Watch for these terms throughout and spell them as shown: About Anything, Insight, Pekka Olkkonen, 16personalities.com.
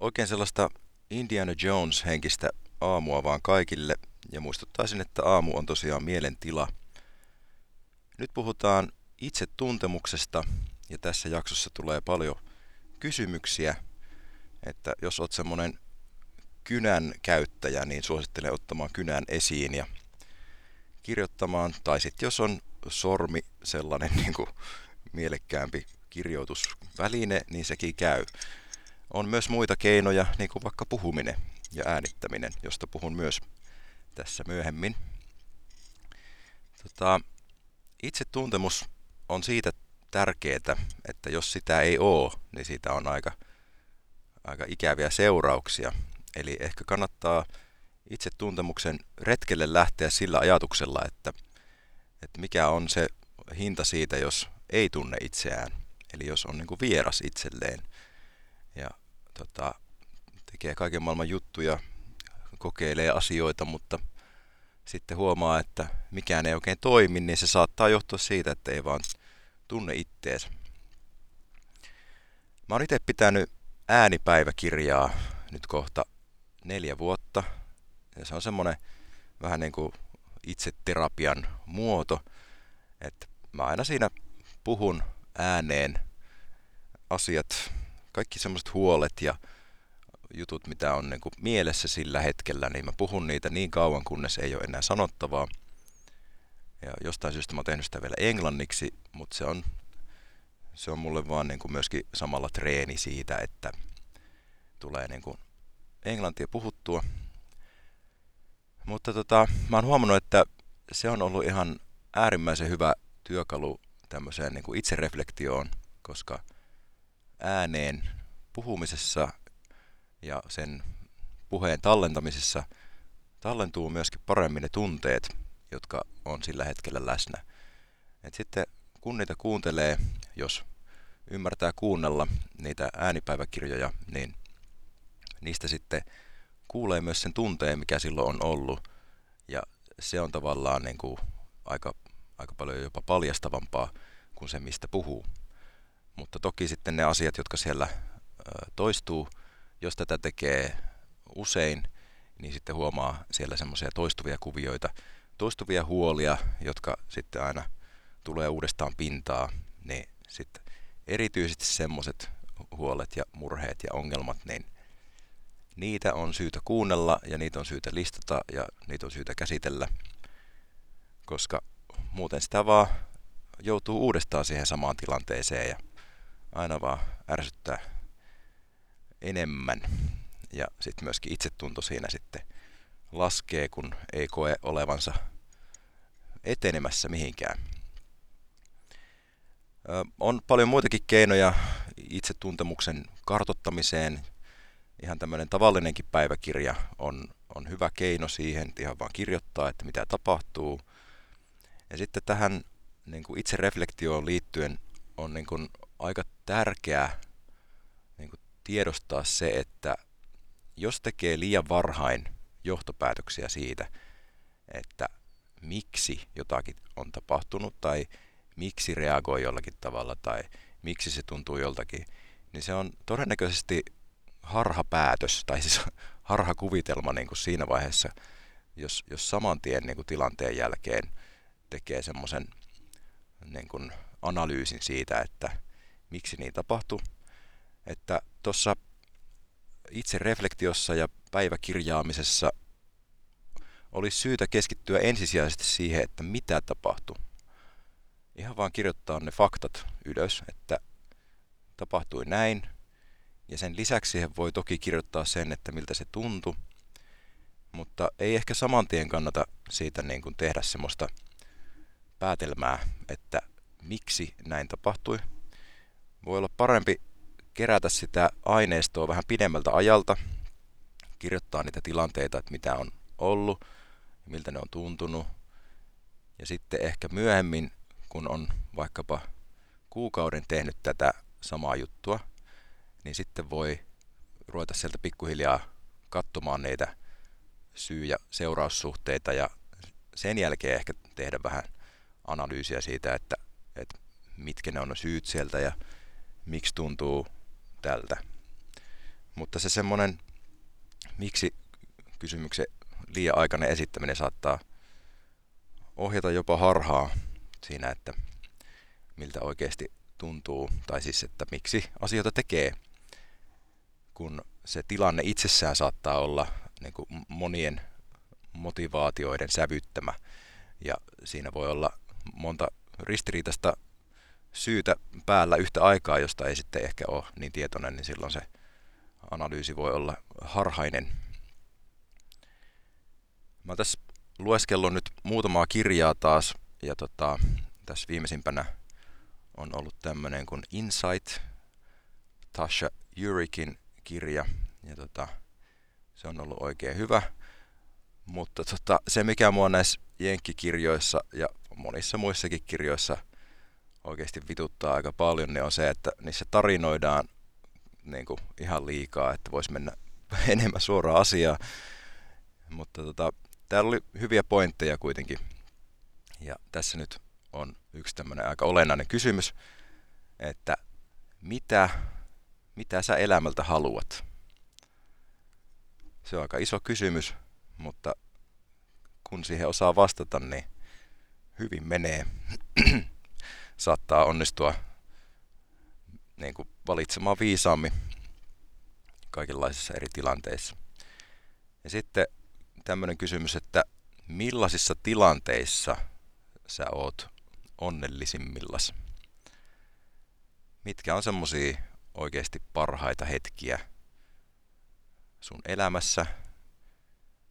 Oikein sellaista Indiana Jones-henkistä aamua vaan kaikille, ja muistuttaisin, että aamu on tosiaan mielentila. Nyt puhutaan itsetuntemuksesta, ja tässä jaksossa tulee paljon kysymyksiä, että jos olet semmoinen kynän käyttäjä, niin suosittelen ottamaan kynän esiin ja kirjoittamaan, tai sitten jos on sormi sellainen niin kuin mielekkäämpi kirjoitusväline, niin sekin käy. On myös muita keinoja, niin kuin vaikka puhuminen ja äänittäminen, josta puhun myös tässä myöhemmin. Itsetuntemus on siitä tärkeää, että jos sitä ei ole, niin siitä on aika ikäviä seurauksia. Eli ehkä kannattaa itsetuntemuksen retkelle lähteä sillä ajatuksella, että mikä on se hinta siitä, jos ei tunne itseään. Eli jos on niin kuin vieras itselleen ja tekee kaiken maailman juttuja, kokeilee asioita, mutta sitten huomaa, että mikään ei oikein toimi, niin se saattaa johtua siitä, että ei vaan tunne itteensä. Mä oon itse pitänyt äänipäiväkirjaa nyt kohta 4 vuotta. Ja se on semmoinen vähän niin kuin itseterapian muoto, että mä aina siinä puhun ääneen asiat, kaikki semmoiset huolet ja jutut, mitä on niin kuin mielessä sillä hetkellä, niin mä puhun niitä niin kauan, kunnes ei ole enää sanottavaa. Ja jostain syystä mä oon tehnyt sitä vielä englanniksi, mutta se on mulle vaan niin kuin myöskin samalla treeni siitä, että tulee niin kuin englantia puhuttua. Mutta mä oon huomannut, että se on ollut ihan äärimmäisen hyvä työkalu tämmöiseen niin kuin itsereflektioon, koska ääneen puhumisessa ja sen puheen tallentamisessa tallentuu myöskin paremmin ne tunteet, jotka on sillä hetkellä läsnä. Et sitten kun niitä kuuntelee, jos ymmärtää kuunnella niitä äänipäiväkirjoja, niin niistä sitten kuulee myös sen tunteen, mikä silloin on ollut. Ja se on tavallaan niin kuin aika paljon jopa paljastavampaa kuin se, mistä puhuu. Mutta toki sitten ne asiat, jotka siellä toistuu, jos tätä tekee usein, niin sitten huomaa siellä semmoisia toistuvia kuvioita, toistuvia huolia, jotka sitten aina tulee uudestaan pintaa, niin sitten erityisesti semmoiset huolet ja murheet ja ongelmat, niin niitä on syytä kuunnella ja niitä on syytä listata ja niitä on syytä käsitellä, koska muuten sitä vaan joutuu uudestaan siihen samaan tilanteeseen ja aina vaan ärsyttää enemmän. Ja sitten myöskin itsetunto siinä sitten laskee, kun ei koe olevansa etenemässä mihinkään. On paljon muitakin keinoja itsetuntemuksen kartoittamiseen. Ihan tämmöinen tavallinenkin päiväkirja on hyvä keino siihen, ihan vaan kirjoittaa, että mitä tapahtuu. Ja sitten tähän niin kuin itsereflektioon liittyen on niin kuin aika tärkeää niin kuin tiedostaa se, että jos tekee liian varhain johtopäätöksiä siitä, että miksi jotakin on tapahtunut tai miksi reagoi jollakin tavalla tai miksi se tuntuu joltakin, niin se on todennäköisesti harhapäätös tai siis harhakuvitelma niin kuin siinä vaiheessa, jos saman tien niin kuin tilanteen jälkeen tekee semmoisen niin kuin analyysin siitä, että miksi niin tapahtui. Että tuossa itse reflektiossa ja päiväkirjaamisessa olisi syytä keskittyä ensisijaisesti siihen, että mitä tapahtui. Ihan vaan kirjoittaa ne faktat ylös, että tapahtui näin. Ja sen lisäksi voi toki kirjoittaa sen, että miltä se tuntui, mutta ei ehkä saman tien kannata siitä niin kuin tehdä semmoista päätelmää, että miksi näin tapahtui. Voi olla parempi kerätä sitä aineistoa vähän pidemmältä ajalta, kirjoittaa niitä tilanteita, että mitä on ollut, miltä ne on tuntunut. Ja sitten ehkä myöhemmin, kun on vaikkapa kuukauden tehnyt tätä samaa juttua, niin sitten voi ruveta sieltä pikkuhiljaa katsomaan niitä syy- ja seuraussuhteita ja sen jälkeen ehkä tehdä vähän analyysiä siitä, että mitkä ne on syyt sieltä ja miksi tuntuu tältä. Mutta se semmoinen miksi kysymyksen liian aikainen esittäminen saattaa ohjata jopa harhaa siinä, että miltä oikeasti tuntuu, tai siis, että miksi asioita tekee, kun se tilanne itsessään saattaa olla niin kuin monien motivaatioiden sävyttämä, ja siinä voi olla monta ristiriitaista syytä päällä yhtä aikaa, josta ei sitten ehkä ole niin tietoinen, niin silloin se analyysi voi olla harhainen. Mä tässä lueskellut nyt muutamaa kirjaa taas, ja tässä viimeisimpänä on ollut tämmöinen kuin Insight, Tasha Eurichin kirja, ja se on ollut oikein hyvä. Mutta se, mikä mua näissä jenkkikirjoissa ja monissa muissakin kirjoissa oikeasti vituttaa aika paljon, niin on se, että niissä tarinoidaan niin kuin ihan liikaa, että voisi mennä enemmän suoraan asiaan. Mutta täällä oli hyviä pointteja kuitenkin. Ja tässä nyt on yksi tämmöinen aika olennainen kysymys, että mitä sä elämältä haluat? Se on aika iso kysymys, mutta kun siihen osaa vastata, niin hyvin menee. Saattaa onnistua niin kuin valitsemaan viisaammin kaikenlaisissa eri tilanteissa. Ja sitten tämmöinen kysymys, että millaisissa tilanteissa sä oot onnellisimmillas? Mitkä on semmosia oikeasti parhaita hetkiä sun elämässä?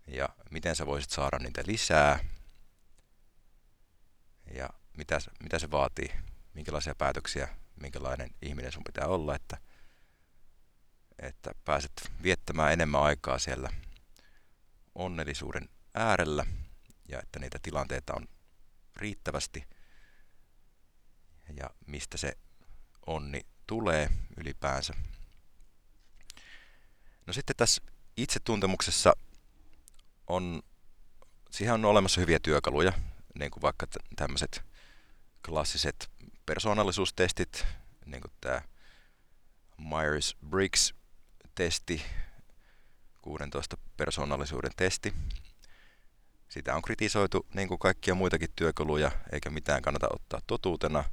Ja miten sä voisit saada niitä lisää? Ja mitä se vaatii? Minkälaisia päätöksiä, minkälainen ihminen sun pitää olla, että pääset viettämään enemmän aikaa siellä onnellisuuden äärellä ja että niitä tilanteita on riittävästi ja mistä se onni tulee ylipäänsä. No sitten tässä itsetuntemuksessa siihen on olemassa hyviä työkaluja, niin kuin vaikka tämmöiset klassiset persoonallisuustestit, niin kuin tämä Myers-Briggs-testi, 16 persoonallisuuden testi. Sitä on kritisoitu niin kuin kaikkia muitakin työkaluja, eikä mitään kannata ottaa totuutena.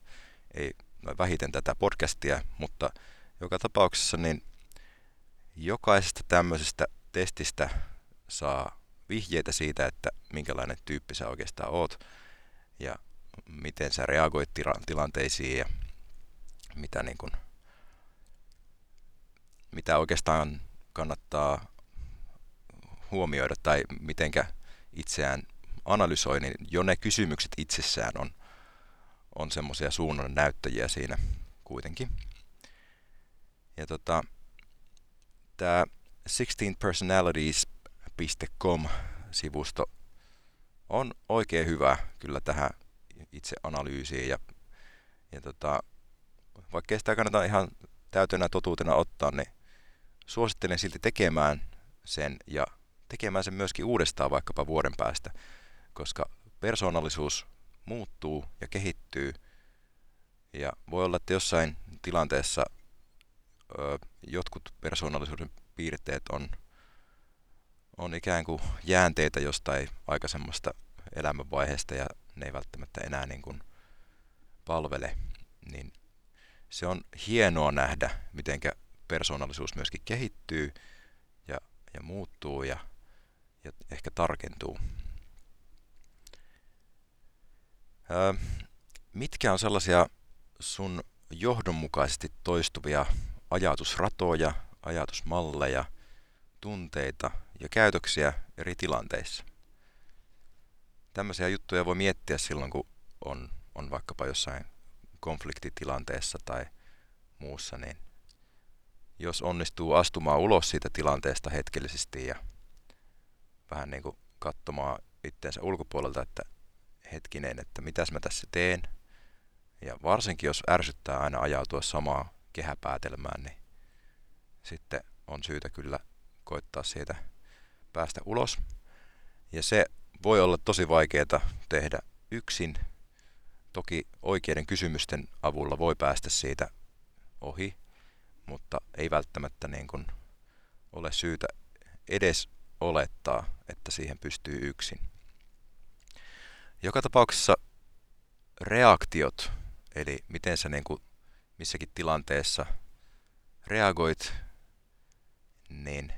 Ei vähiten tätä podcastia, mutta joka tapauksessa niin jokaisesta tämmöisestä testistä saa vihjeitä siitä, että minkälainen tyyppi sä oikeastaan oot ja miten sä reagoit tilanteisiin ja mitä, niin kuin, mitä oikeastaan kannattaa huomioida tai mitenkä itseään analysoi, niin jo ne kysymykset itsessään on semmoisia suunnannäyttäjiä siinä kuitenkin. Ja tämä 16personalities.com sivusto on oikein hyvä kyllä tähän itse analyysiin ja vaikkei sitä kannata ihan täytönä totuutena ottaa, niin suosittelen silti tekemään sen ja tekemään sen myöskin uudestaan vaikkapa vuoden päästä, koska persoonallisuus muuttuu ja kehittyy ja voi olla, että jossain tilanteessa jotkut persoonallisuuden piirteet on ikään kuin jäänteitä jostain aikaisemmasta elämänvaiheesta ja ne ei välttämättä enää niin kuin palvele, niin se on hienoa nähdä, mitenkä persoonallisuus myöskin kehittyy ja muuttuu ja ehkä tarkentuu. Mitkä on sellaisia sun johdonmukaisesti toistuvia ajatusratoja, ajatusmalleja, tunteita ja käytöksiä eri tilanteissa? Tämmöisiä juttuja voi miettiä silloin, kun on vaikkapa jossain konfliktitilanteessa tai muussa, niin jos onnistuu astumaan ulos siitä tilanteesta hetkellisesti ja vähän niin kuin katsomaan itseänsä ulkopuolelta, että hetkinen, että mitäs mä tässä teen. Ja varsinkin jos ärsyttää aina ajautua samaan kehäpäätelmään, niin sitten on syytä kyllä koittaa siitä päästä ulos. Ja se voi olla tosi vaikeaa tehdä yksin. Toki oikeiden kysymysten avulla voi päästä siitä ohi, mutta ei välttämättä niin kuin ole syytä edes olettaa, että siihen pystyy yksin. Joka tapauksessa reaktiot, eli miten sä niin kuin missäkin tilanteessa reagoit, niin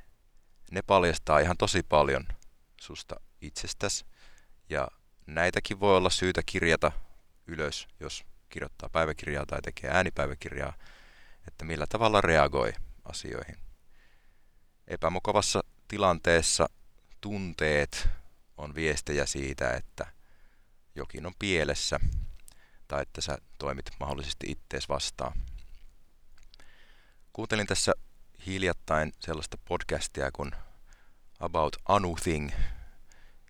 ne paljastaa ihan tosi paljon susta itsestäsi. Ja näitäkin voi olla syytä kirjata ylös, jos kirjoittaa päiväkirjaa tai tekee äänipäiväkirjaa, että millä tavalla reagoi asioihin. Epämukavassa tilanteessa tunteet on viestejä siitä, että jokin on pielessä tai että sä toimit mahdollisesti ittees vastaan. Kuuntelin tässä hiljattain sellaista podcastia kuin About Anything,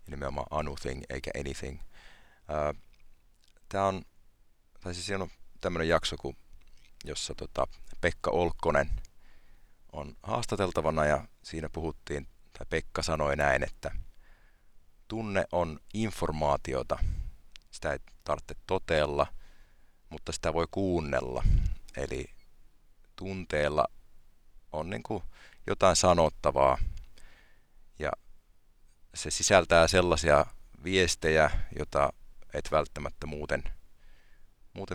nimenomaan Anything eikä Anything. Tämä on, tai siis siinä on tämmöinen jakso, jossa Pekka Olkkonen on haastateltavana ja siinä puhuttiin, tai Pekka sanoi näin, että tunne on informaatiota. Sitä ei tarvitse totella, mutta sitä voi kuunnella. Eli tunteella on niin kuin jotain sanottavaa ja se sisältää sellaisia viestejä, joita et välttämättä muuten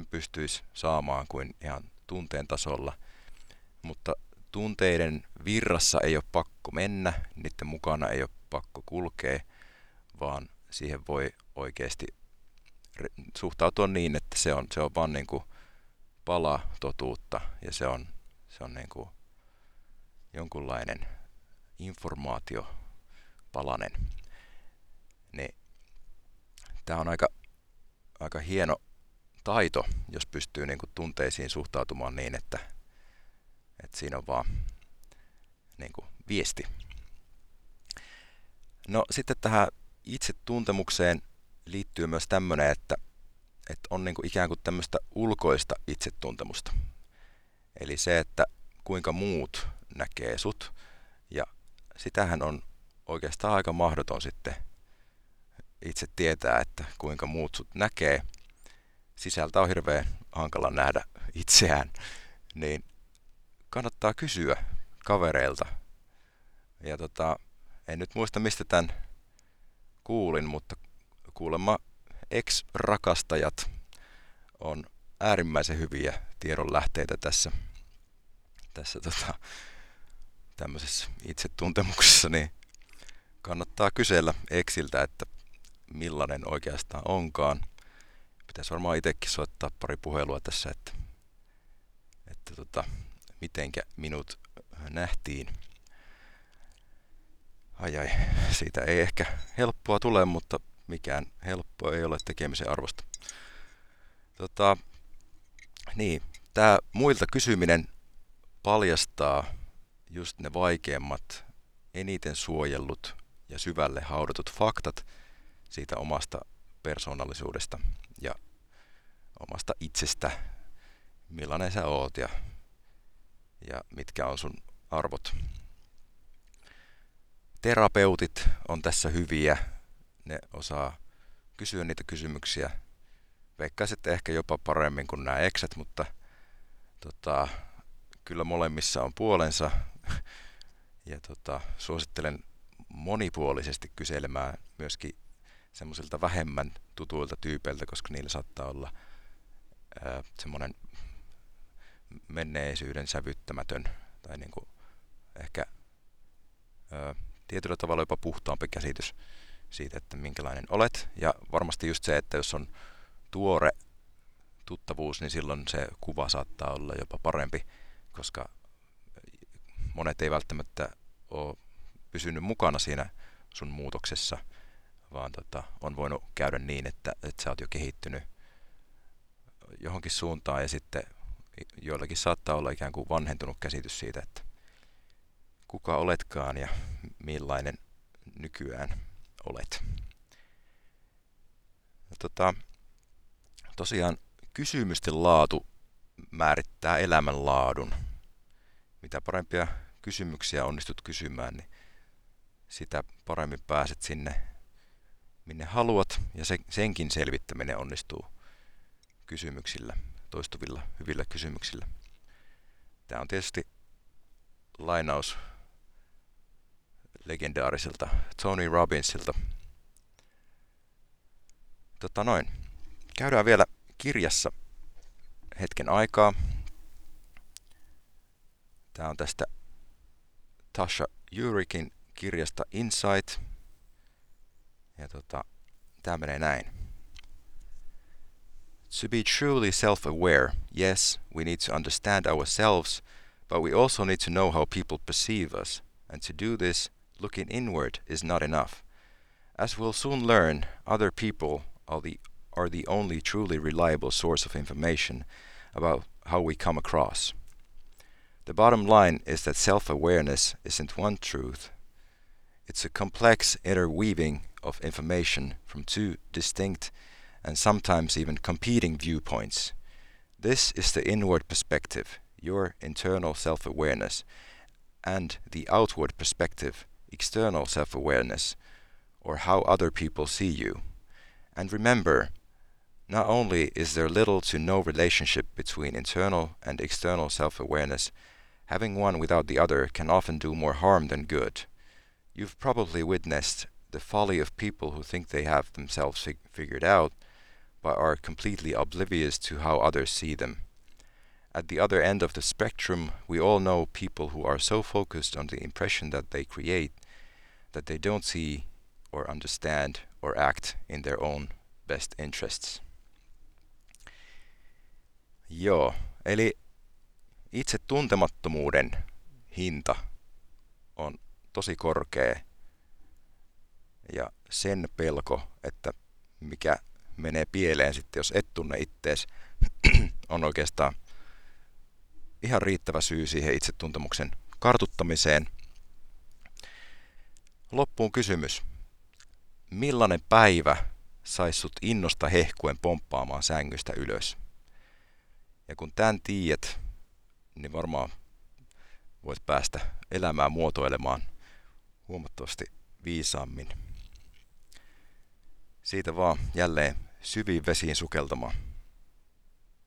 pystyisi saamaan kuin ihan tunteen tasolla. Mutta tunteiden virrassa ei ole pakko mennä, niiden mukana ei ole pakko kulkea, vaan siihen voi oikeasti suhtautua niin, että se on vaan niin kuin pala totuutta ja se on niin kuin jonkunlainen informaatiopalanen. Niin, tämä on aika hieno taito, jos pystyy niin kuin tunteisiin suhtautumaan niin, että siinä on vaan niin kuin viesti. No sitten tähän itsetuntemukseen liittyy myös tämmöinen, että on niin kuin ikään kuin tämmöistä ulkoista itsetuntemusta. Eli se, että kuinka muut näkee sut, ja sitähän on oikeastaan aika mahdoton sitten itse tietää, että kuinka muut sut näkee. Sisältä on hirveän hankala nähdä itseään, niin kannattaa kysyä kavereilta. Ja en nyt muista mistä tämän kuulin, mutta kuulemma ex-rakastajat on äärimmäisen hyviä tiedonlähteitä tässä tämmöisessä itsetuntemuksessa, niin kannattaa kysellä exiltä, että millainen oikeastaan onkaan. Pitäisi varmaan itsekin soittaa pari puhelua tässä, että mitenkä minut nähtiin. Ai, siitä ei ehkä helppoa tule, mutta mikään helppoa ei ole tekemisen arvosta. Niin, tämä muilta kysyminen paljastaa just ne vaikeimmat, eniten suojellut ja syvälle haudatut faktat siitä omasta persoonallisuudesta ja omasta itsestä, millainen sä oot ja mitkä on sun arvot. Terapeutit on tässä hyviä, ne osaa kysyä niitä kysymyksiä. Veikkaiset ehkä jopa paremmin kuin nämä eksät, mutta kyllä molemmissa on puolensa. Ja suosittelen monipuolisesti kyselemään myöskin semmoisilta vähemmän tutuilta tyypeiltä, koska niillä saattaa olla semmoinen menneisyyden sävyttämätön tai niin kuin ehkä tietyllä tavalla jopa puhtaampi käsitys siitä, että minkälainen olet. Ja varmasti just se, että jos on tuore tuttavuus, niin silloin se kuva saattaa olla jopa parempi, koska monet ei välttämättä ole pysynyt mukana siinä sun muutoksessa, vaan on voinut käydä niin, että sä oot jo kehittynyt johonkin suuntaan ja sitten joillakin saattaa olla ikään kuin vanhentunut käsitys siitä, että kuka oletkaan ja millainen nykyään olet. Tosiaan kysymysten laatu määrittää elämänlaadun. Mitä parempia kysymyksiä onnistut kysymään, niin sitä paremmin pääset sinne, minne haluat. Ja senkin selvittäminen onnistuu kysymyksillä, toistuvilla hyvillä kysymyksillä. Tämä on tietysti lainaus legendaariselta Tony Robbinsilta. Käydään vielä kirjassa hetken aikaa. Tämä on tästä Tasha Eurichin kirjasta Insight. Ja tämä menee näin. To be truly self-aware, yes, we need to understand ourselves, but we also need to know how people perceive us. And to do this, looking inward is not enough. As we'll soon learn, other people are the only truly reliable source of information about how we come across. The bottom line is that self-awareness isn't one truth. It's a complex interweaving of information from two distinct and sometimes even competing viewpoints. This is the inward perspective, your internal self-awareness, and the outward perspective, external self-awareness, or how other people see you. And remember, not only is there little to no relationship between internal and external self-awareness, having one without the other can often do more harm than good. You've probably witnessed the folly of people who think they have themselves figured out, but are completely oblivious to how others see them. At the other end of the spectrum, we all know people who are so focused on the impression that they create that they don't see or understand or act in their own best interests. Joo, eli itse tuntemattomuuden hinta on tosi korkea ja sen pelko, että mikä menee pieleen sitten, jos et tunne ittees, on oikeastaan ihan riittävä syy siihen itsetuntemuksen kartuttamiseen. Loppuun kysymys. Millainen päivä saisi sut innosta hehkuen pomppaamaan sängystä ylös? Ja kun tämän tiedät, niin varmaan voit päästä elämää muotoilemaan huomattavasti viisaammin. Siitä vaan jälleen syviin vesiin sukeltamaan.